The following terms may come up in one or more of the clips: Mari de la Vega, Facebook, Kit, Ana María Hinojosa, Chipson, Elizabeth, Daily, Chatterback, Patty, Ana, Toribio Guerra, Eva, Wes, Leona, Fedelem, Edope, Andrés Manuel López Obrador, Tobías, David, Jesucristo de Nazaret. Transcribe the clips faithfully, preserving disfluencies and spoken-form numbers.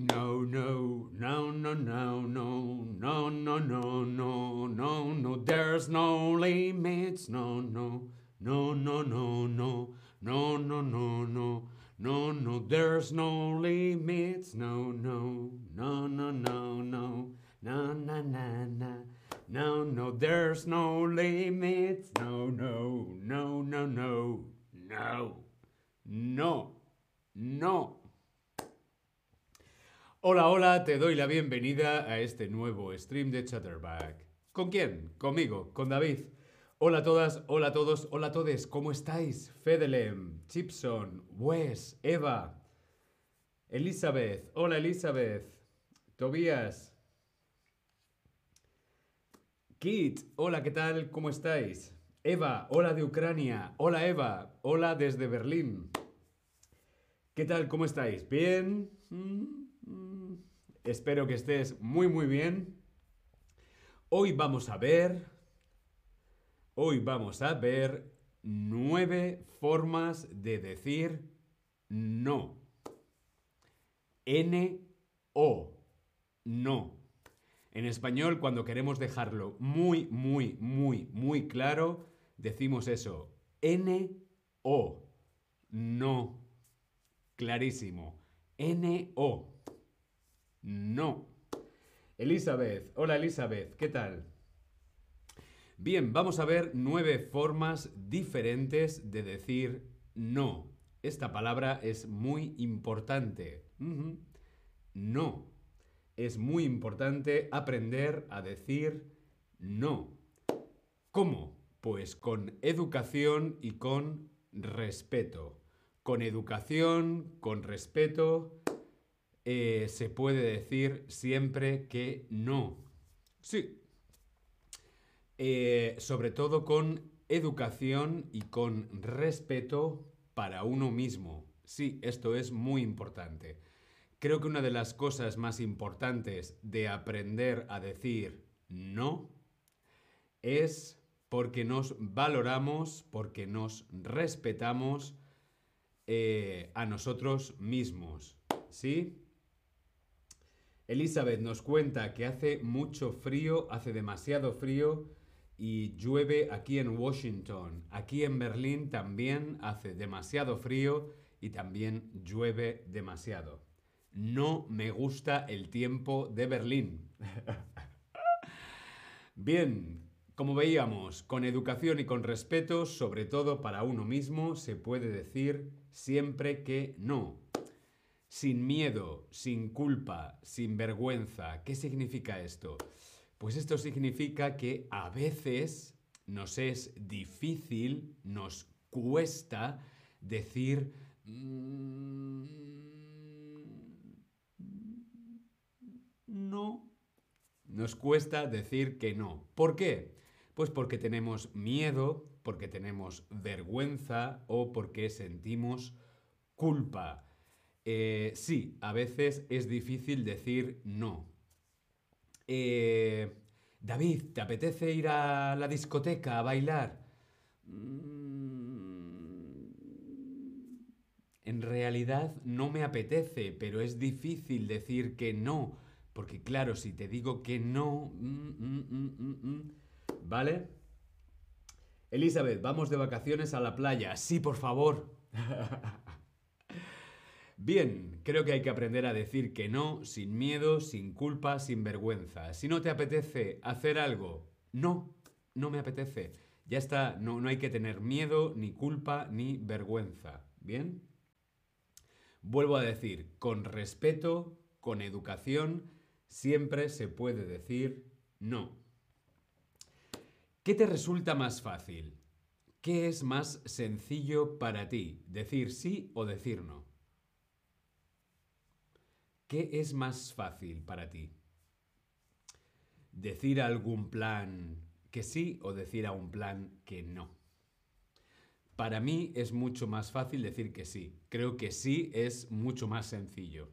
No, no, no, no, no, no, no, no, no, no, no, no, there's no limits, no, no, no, no, no, no, no, no, no, no, no, no, there's no limits, no, no, no, no, no, no, no, no, no, no, no, no, there's no limits, no, no, no, no, no, no, no, no. Hola, hola, te doy la bienvenida a este nuevo stream de Chatterback. ¿Con quién? Conmigo, con David. Hola a todas, hola a todos, hola a todes, ¿cómo estáis? Fedelem, Chipson, Wes, Eva, Elizabeth, hola Elizabeth, Tobías, Kit, hola, ¿qué tal? ¿Cómo estáis? Eva, hola de Ucrania, hola Eva, hola desde Berlín. ¿Qué tal? ¿Cómo estáis? ¿Bien? ¿Mm? Espero que estés muy muy bien. Hoy vamos a ver, hoy vamos a ver nueve formas de decir no. N O, no. En español, cuando queremos dejarlo muy muy muy muy claro, decimos eso. N O, no. Clarísimo. N O. No. Elizabeth, hola Elizabeth, ¿qué tal? Bien, vamos a ver nueve formas diferentes de decir no. Esta palabra es muy importante. Uh-huh. No. Es muy importante aprender a decir no. ¿Cómo? Pues con educación y con respeto. Con educación, con respeto. Eh, se puede decir siempre que no. Sí. Eh, sobre todo con educación y con respeto para uno mismo. Sí, esto es muy importante. Creo que una de las cosas más importantes de aprender a decir no es porque nos valoramos, porque nos respetamos eh, a nosotros mismos. ¿Sí? Elizabeth nos cuenta que hace mucho frío, hace demasiado frío y llueve aquí en Washington. Aquí en Berlín también hace demasiado frío y también llueve demasiado. No me gusta el tiempo de Berlín. Bien, como veíamos, con educación y con respeto, sobre todo para uno mismo, se puede decir siempre que no. Sin miedo, sin culpa, sin vergüenza. ¿Qué significa esto? Pues esto significa que a veces nos es difícil, nos cuesta decir no. Nos cuesta decir que no. ¿Por qué? Pues porque tenemos miedo, porque tenemos vergüenza o porque sentimos culpa. Eh, sí, a veces es difícil decir no. Eh, David, ¿te apetece ir a la discoteca a bailar? Mm, en realidad no me apetece, pero es difícil decir que no. Porque claro, si te digo que no... Mm, mm, mm, mm, mm, ¿vale? Elizabeth, vamos de vacaciones a la playa. Sí, por favor. Bien, creo que hay que aprender a decir que no, sin miedo, sin culpa, sin vergüenza. Si no te apetece hacer algo, no, no me apetece. Ya está, no, no hay que tener miedo, ni culpa, ni vergüenza. ¿Bien? Vuelvo a decir, con respeto, con educación, siempre se puede decir no. ¿Qué te resulta más fácil? ¿Qué es más sencillo para ti? ¿Decir sí o decir no? ¿Qué es más fácil para ti? ¿Decir a algún plan que sí o decir a un plan que no? Para mí es mucho más fácil decir que sí. Creo que sí es mucho más sencillo.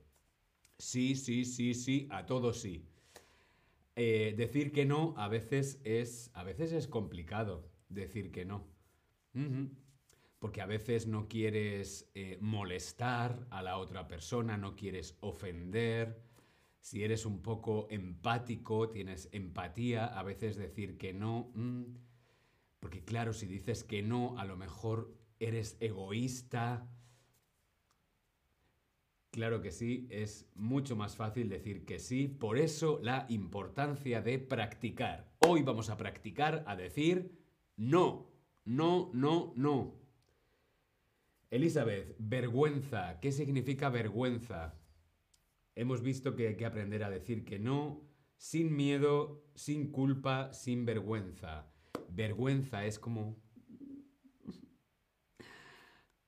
Sí, sí, sí, sí, a todo sí. Eh, decir que no a veces es, a veces es complicado decir que no. Uh-huh. porque a veces no quieres eh, molestar a la otra persona, no quieres ofender. Si eres un poco empático, tienes empatía, a veces decir que no. Mmm, porque claro, si dices que no, a lo mejor eres egoísta. Claro que sí, es mucho más fácil decir que sí. Por eso la importancia de practicar. Hoy vamos a practicar a decir no, no, no, no. Elizabeth, vergüenza. ¿Qué significa vergüenza? Hemos visto que hay que aprender a decir que no, sin miedo, sin culpa, sin vergüenza. Vergüenza es como...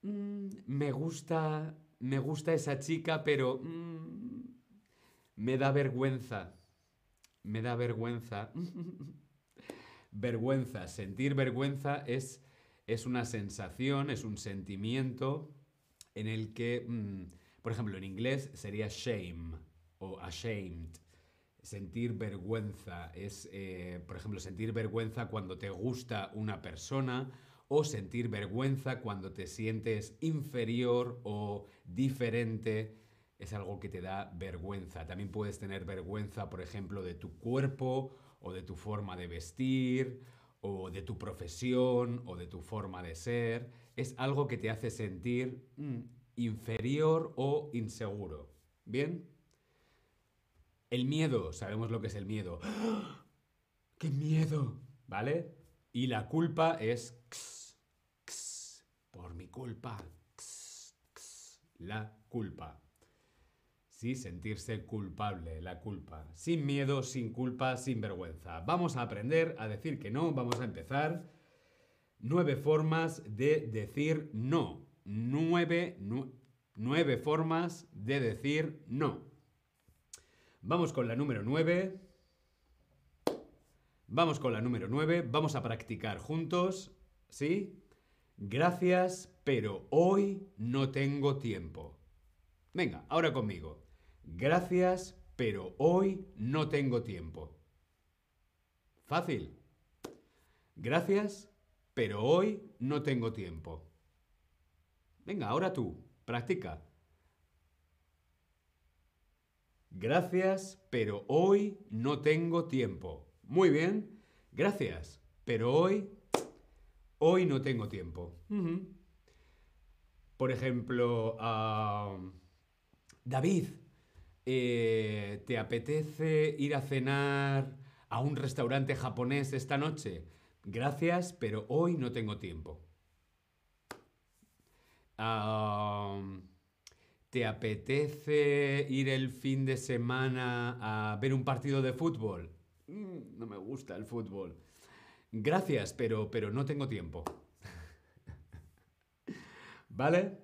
Mm, me gusta... Me gusta esa chica, pero... Mm, me da vergüenza. Me da vergüenza. Vergüenza. Sentir vergüenza es, es una sensación, es un sentimiento en el que... Mm, por ejemplo, en inglés sería shame o ashamed. Sentir vergüenza es, eh, por ejemplo, sentir vergüenza cuando te gusta una persona o sentir vergüenza cuando te sientes inferior o diferente. Es algo que te da vergüenza. También puedes tener vergüenza, por ejemplo, de tu cuerpo o de tu forma de vestir o de tu profesión o de tu forma de ser. Es algo que te hace sentir... Mm, inferior o inseguro. ¿Bien? El miedo. Sabemos lo que es el miedo. ¡Ah! ¡Qué miedo! ¿Vale? Y la culpa es... X, x, por mi culpa. X, x, la culpa. Sí, sentirse culpable. La culpa. Sin miedo, sin culpa, sin vergüenza. Vamos a aprender a decir que no. Vamos a empezar. Nueve formas de decir no. Nueve, nu- nueve formas de decir no. Vamos con la número nueve. Vamos con la número nueve. Vamos a practicar juntos. ¿Sí? Gracias, pero hoy no tengo tiempo. Venga, ahora conmigo. Gracias, pero hoy no tengo tiempo. Fácil. Gracias, pero hoy no tengo tiempo. Venga, ahora tú, practica. Gracias, pero hoy no tengo tiempo. Muy bien. Gracias, pero hoy... Hoy no tengo tiempo. Uh-huh. Por ejemplo, uh, David, eh, ¿te apetece ir a cenar a un restaurante japonés esta noche? Gracias, pero hoy no tengo tiempo. Uh, ¿Te apetece ir el fin de semana a ver un partido de fútbol? Mm, no me gusta el fútbol. Gracias, pero, pero no tengo tiempo. ¿Vale?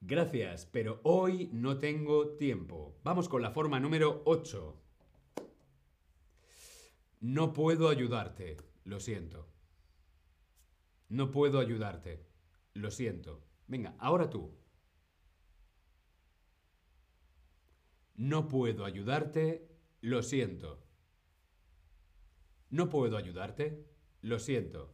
Gracias, pero hoy no tengo tiempo. Vamos con la forma número ocho. No puedo ayudarte. Lo siento. No puedo ayudarte. Lo siento. Venga, ahora tú. No puedo ayudarte. Lo siento. No puedo ayudarte. Lo siento.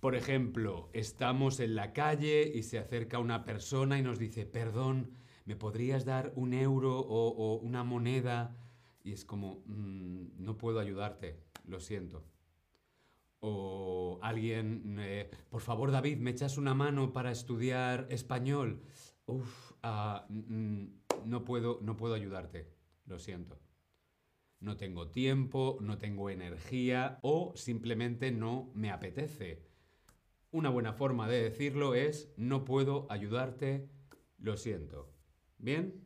Por ejemplo, estamos en la calle y se acerca una persona y nos dice, perdón, ¿me podrías dar un euro o, o una moneda? Y es como, mmm, no puedo ayudarte. Lo siento. O alguien, eh, por favor, David, ¿me echas una mano para estudiar español? Uf, uh, mm, no puedo, no puedo ayudarte, lo siento. No tengo tiempo, no tengo energía o simplemente no me apetece. Una buena forma de decirlo es, no puedo ayudarte, lo siento. ¿Bien?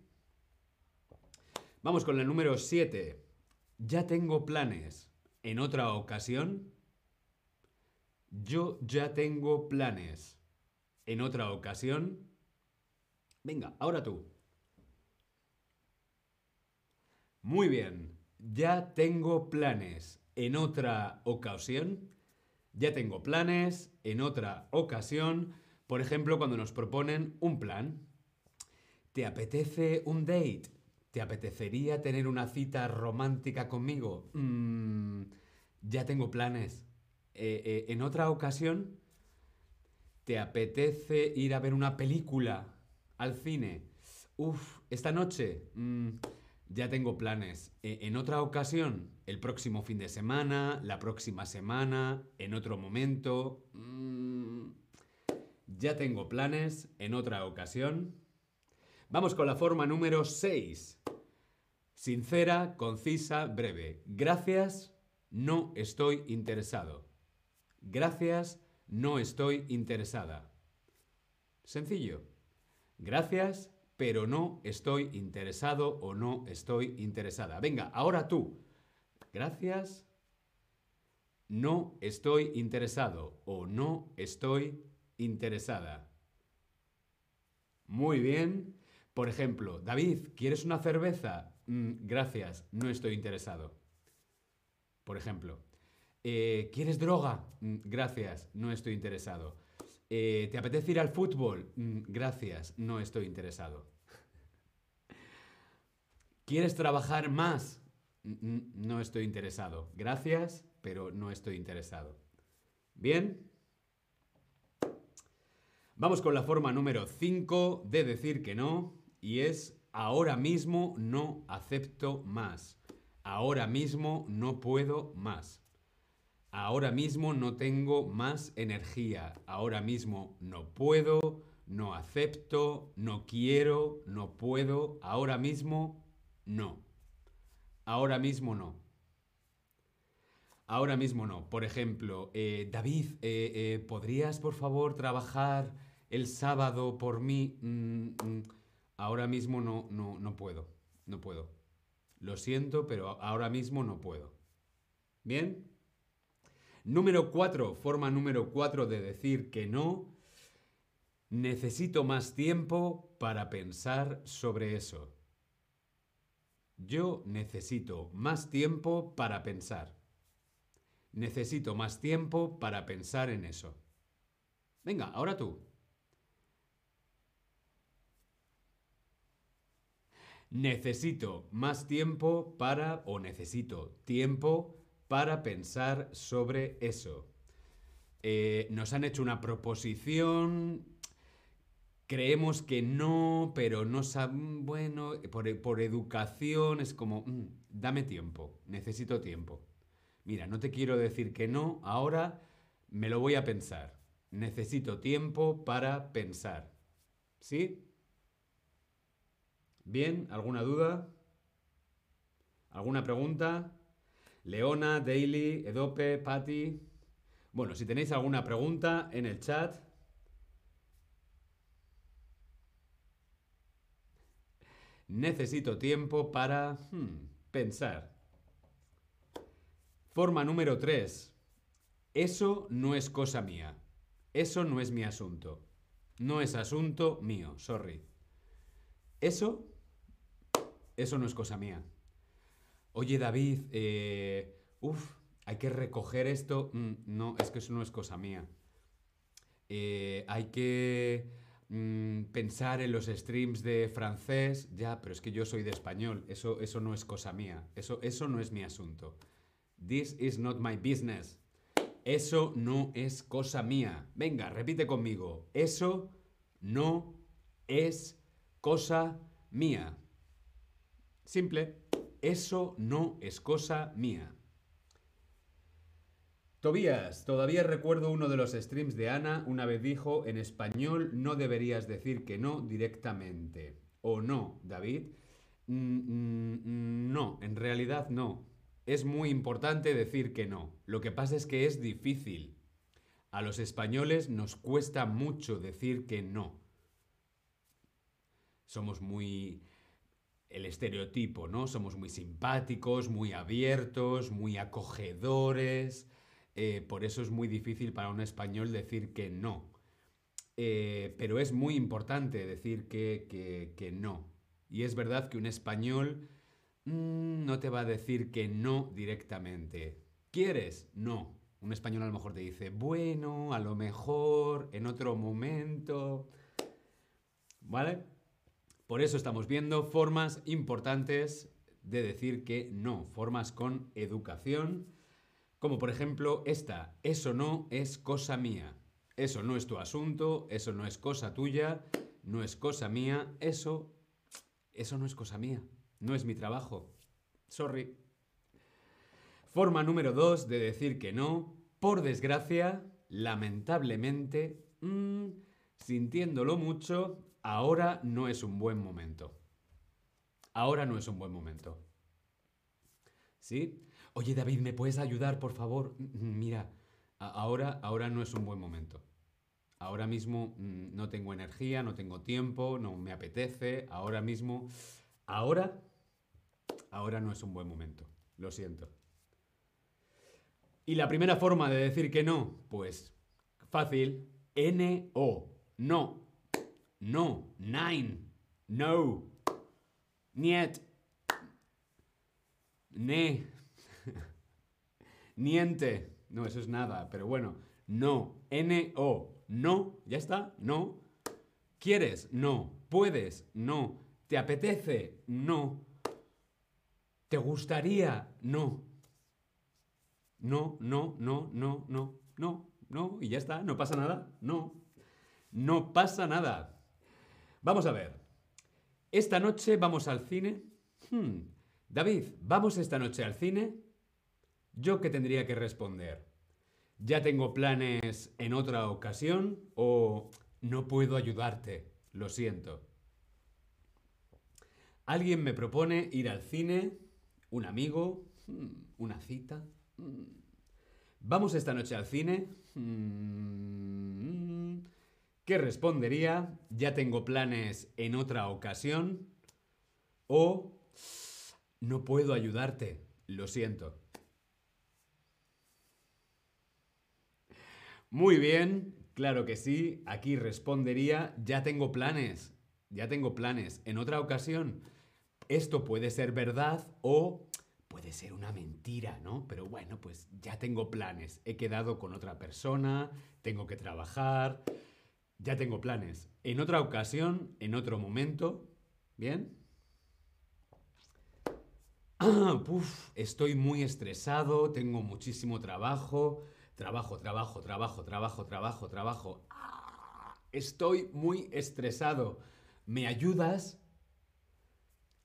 Vamos con la número siete. Ya tengo planes. En otra ocasión... Yo ya tengo planes. En otra ocasión... Venga, ahora tú. Muy bien. Ya tengo planes. En otra ocasión... Ya tengo planes. En otra ocasión... Por ejemplo, cuando nos proponen un plan. ¿Te apetece un date? ¿Te apetecería tener una cita romántica conmigo? Mm, ya tengo planes. Eh, eh, en otra ocasión, ¿Te apetece ir a ver una película al cine? Uf, esta noche. Mm, ya tengo planes. E- en otra ocasión, el próximo fin de semana, la próxima semana, en otro momento. Mm, ya tengo planes, en otra ocasión. Vamos con la forma número seis. Sincera, concisa, breve. Gracias, no estoy interesado. Gracias, no estoy interesada. Sencillo. Gracias, pero no estoy interesado o no estoy interesada. Venga, ahora tú. Gracias, no estoy interesado o no estoy interesada. Muy bien. Por ejemplo, David, ¿quieres una cerveza? Mm, gracias, no estoy interesado. Por ejemplo. Eh, ¿Quieres droga? Mm, gracias, no estoy interesado. Eh, ¿Te apetece ir al fútbol? Mm, gracias, no estoy interesado. ¿Quieres trabajar más? Mm, no estoy interesado. Gracias, pero no estoy interesado. ¿Bien? Vamos con la forma número cinco de decir que no, y es ahora mismo no acepto más. Ahora mismo no puedo más. Ahora mismo no tengo más energía. Ahora mismo no puedo, no acepto, no quiero, no puedo. Ahora mismo no. Ahora mismo no. Ahora mismo no. Por ejemplo, eh, David, eh, eh, ¿podrías por favor trabajar el sábado por mí? Mm, mm. Ahora mismo no, no, no puedo. No puedo. Lo siento, pero ahora mismo no puedo. ¿Bien? Número cuatro, forma número cuatro de decir que no. Necesito más tiempo para pensar sobre eso. Yo necesito más tiempo para pensar. Necesito más tiempo para pensar en eso. Venga, ahora tú. Necesito más tiempo para, o necesito tiempo para pensar sobre eso. Eh, nos han hecho una proposición, creemos que no, pero no saben, bueno, por, por educación es como, mm, dame tiempo, necesito tiempo. Mira, no te quiero decir que no, ahora me lo voy a pensar. Necesito tiempo para pensar. ¿Sí? ¿Bien? ¿Alguna duda? ¿Alguna pregunta? Leona, Daily, Edope, Patty. Bueno, si tenéis alguna pregunta en el chat. Necesito tiempo para hmm, pensar. Forma número tres. Eso no es cosa mía. Eso no es mi asunto. No es asunto mío, sorry. Eso, eso no es cosa mía. Oye, David, eh, uff, hay que recoger esto. Mm, no, es que eso no es cosa mía. Eh, hay que mm, pensar en los streams de francés. Ya, pero es que yo soy de español. Eso, eso no es cosa mía. Eso, eso no es mi asunto. This is not my business. Eso no es cosa mía. Venga, repite conmigo. Eso no es cosa mía. Simple. Eso no es cosa mía. Tobías, todavía recuerdo uno de los streams de Ana, una vez dijo, en español no deberías decir que no directamente. ¿O no, David? Mm, mm, no, en realidad no. Es muy importante decir que no. Lo que pasa es que es difícil. A los españoles nos cuesta mucho decir que no. Somos muy... el estereotipo, ¿no? Somos muy simpáticos, muy abiertos, muy acogedores. Eh, por eso es muy difícil para un español decir que no. Eh, pero es muy importante decir que, que, que no. Y es verdad que un español mmm, no te va a decir que no directamente. ¿Quieres? No. Un español a lo mejor te dice, bueno, a lo mejor, en otro momento. ¿Vale? Por eso estamos viendo formas importantes de decir que no, formas con educación, como por ejemplo esta, eso no es cosa mía. Eso no es tu asunto, eso no es cosa tuya, no es cosa mía, eso... Eso no es cosa mía, no es mi trabajo. Sorry. Forma número dos de decir que no, por desgracia, lamentablemente, mmm, sintiéndolo mucho, ahora no es un buen momento. Ahora no es un buen momento. ¿Sí? Oye, David, ¿me puedes ayudar, por favor? Mira, ahora, ahora no es un buen momento. Ahora mismo mmm, no tengo energía, no tengo tiempo, no me apetece. Ahora mismo... Ahora... Ahora no es un buen momento. Lo siento. ¿Y la primera forma de decir que no? Pues fácil. N O. No. No. Nine. No. Niet. Ne. Niente. No, eso es nada, pero bueno. No. N O. No, ya está, no. ¿Quieres? No. ¿Puedes? No. ¿Te apetece? No. ¿Te gustaría? No. No, no, no, no, no, no, no, y ya está, no pasa nada, no. No pasa nada. Vamos a ver. Esta noche vamos al cine. Hmm. David, ¿vamos esta noche al cine? ¿Yo qué tendría que responder? Ya tengo planes en otra ocasión o no puedo ayudarte, lo siento. Alguien me propone ir al cine, un amigo, una cita. ¿Vamos esta noche al cine? ¿Qué respondería? Ya tengo planes en otra ocasión o no puedo ayudarte, lo siento. Muy bien, claro que sí, aquí respondería, ya tengo planes, ya tengo planes. En otra ocasión, esto puede ser verdad o puede ser una mentira, ¿no? Pero bueno, pues ya tengo planes, he quedado con otra persona, tengo que trabajar, ya tengo planes. En otra ocasión, en otro momento, ¿bien? Ah, puf, estoy muy estresado, tengo muchísimo trabajo... Trabajo, trabajo, trabajo, trabajo, trabajo, trabajo. Ah, estoy muy estresado. ¿Me ayudas?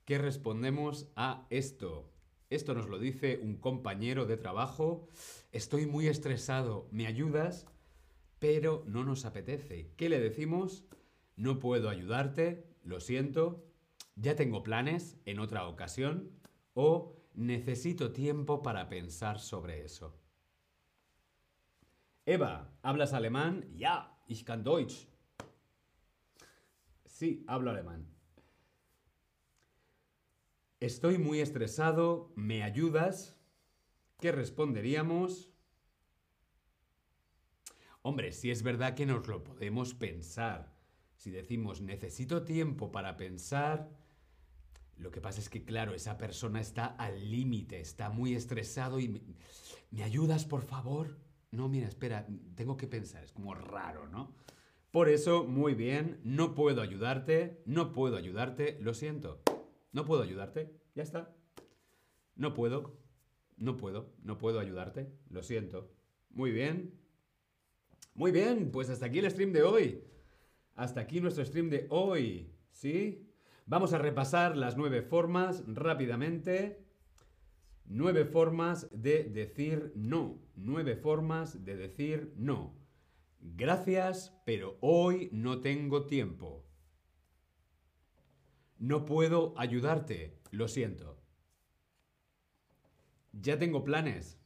¿Qué respondemos a esto? Esto nos lo dice un compañero de trabajo. Estoy muy estresado. ¿Me ayudas? Pero no nos apetece. ¿Qué le decimos? No puedo ayudarte. Lo siento. Ya tengo planes en otra ocasión. O necesito tiempo para pensar sobre eso. Eva, ¿hablas alemán? Ja, ich kann Deutsch. Sí, hablo alemán. Estoy muy estresado, ¿me ayudas? ¿Qué responderíamos? Hombre, si es verdad que nos lo podemos pensar. Si decimos, necesito tiempo para pensar, lo que pasa es que, claro, esa persona está al límite, está muy estresado y... ¿Me, ¿me ayudas, por favor? No, mira, espera, tengo que pensar, es como raro, ¿no? Por eso, muy bien, no puedo ayudarte, no puedo ayudarte, lo siento. No puedo ayudarte, ya está. No puedo, no puedo, no puedo ayudarte, lo siento. Muy bien. Muy bien, pues hasta aquí el stream de hoy. Hasta aquí nuestro stream de hoy, ¿sí? Vamos a repasar las nueve formas rápidamente. Nueve formas de decir no. Nueve formas de decir no. Gracias, pero hoy no tengo tiempo. No puedo ayudarte, lo siento. Ya tengo planes.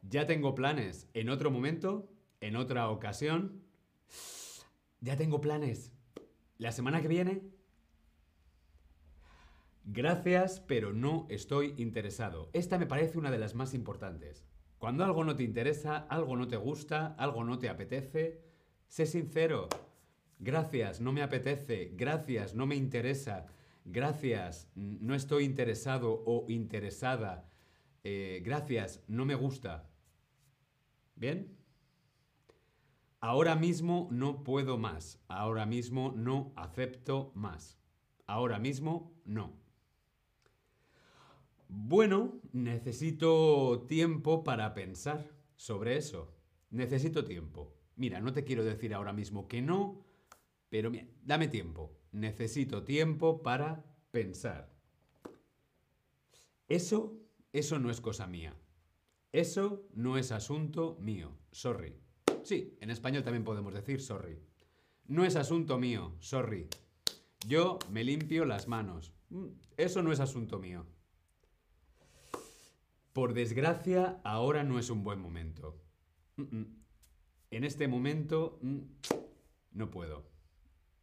Ya tengo planes. En otro momento, en otra ocasión. Ya tengo planes. La semana que viene... Gracias, pero no estoy interesado. Esta me parece una de las más importantes. Cuando algo no te interesa, algo no te gusta, algo no te apetece, sé sincero. Gracias, no me apetece. Gracias, no me interesa. Gracias, no estoy interesado o interesada. Eh, gracias, no me gusta. ¿Bien? Ahora mismo no puedo más. Ahora mismo no acepto más. Ahora mismo no. Bueno, necesito tiempo para pensar sobre eso. Necesito tiempo. Mira, no te quiero decir ahora mismo que no, pero mira, dame tiempo. Necesito tiempo para pensar. Eso, eso no es cosa mía. Eso no es asunto mío. Sorry. Sí, en español también podemos decir sorry. No es asunto mío. Sorry. Yo me limpio las manos. Eso no es asunto mío. Por desgracia, ahora no es un buen momento. En este momento, no puedo.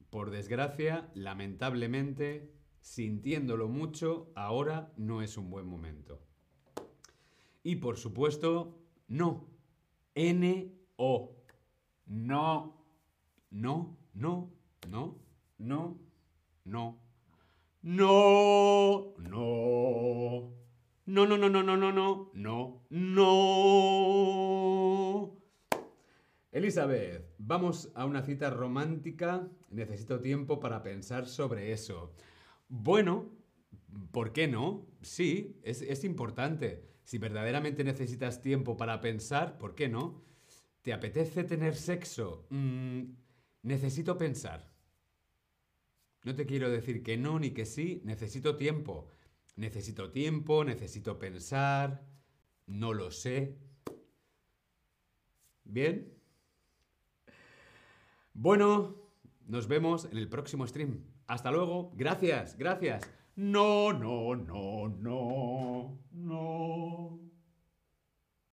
Por desgracia, lamentablemente, sintiéndolo mucho, ahora no es un buen momento. Y por supuesto, no. N O. No. No, no, no, no, no. No, no. No, no, no, no, no, no, no, no, no. Elizabeth, vamos a una cita romántica. Necesito tiempo para pensar sobre eso. Bueno, ¿por qué no? Sí, es, es importante. Si verdaderamente necesitas tiempo para pensar, ¿por qué no? ¿Te apetece tener sexo? Mm, necesito pensar. No te quiero decir que no ni que sí, necesito tiempo. Necesito tiempo, necesito pensar, no lo sé. ¿Bien? Bueno, nos vemos en el próximo stream. Hasta luego. Gracias, gracias. No, no, no, no, no.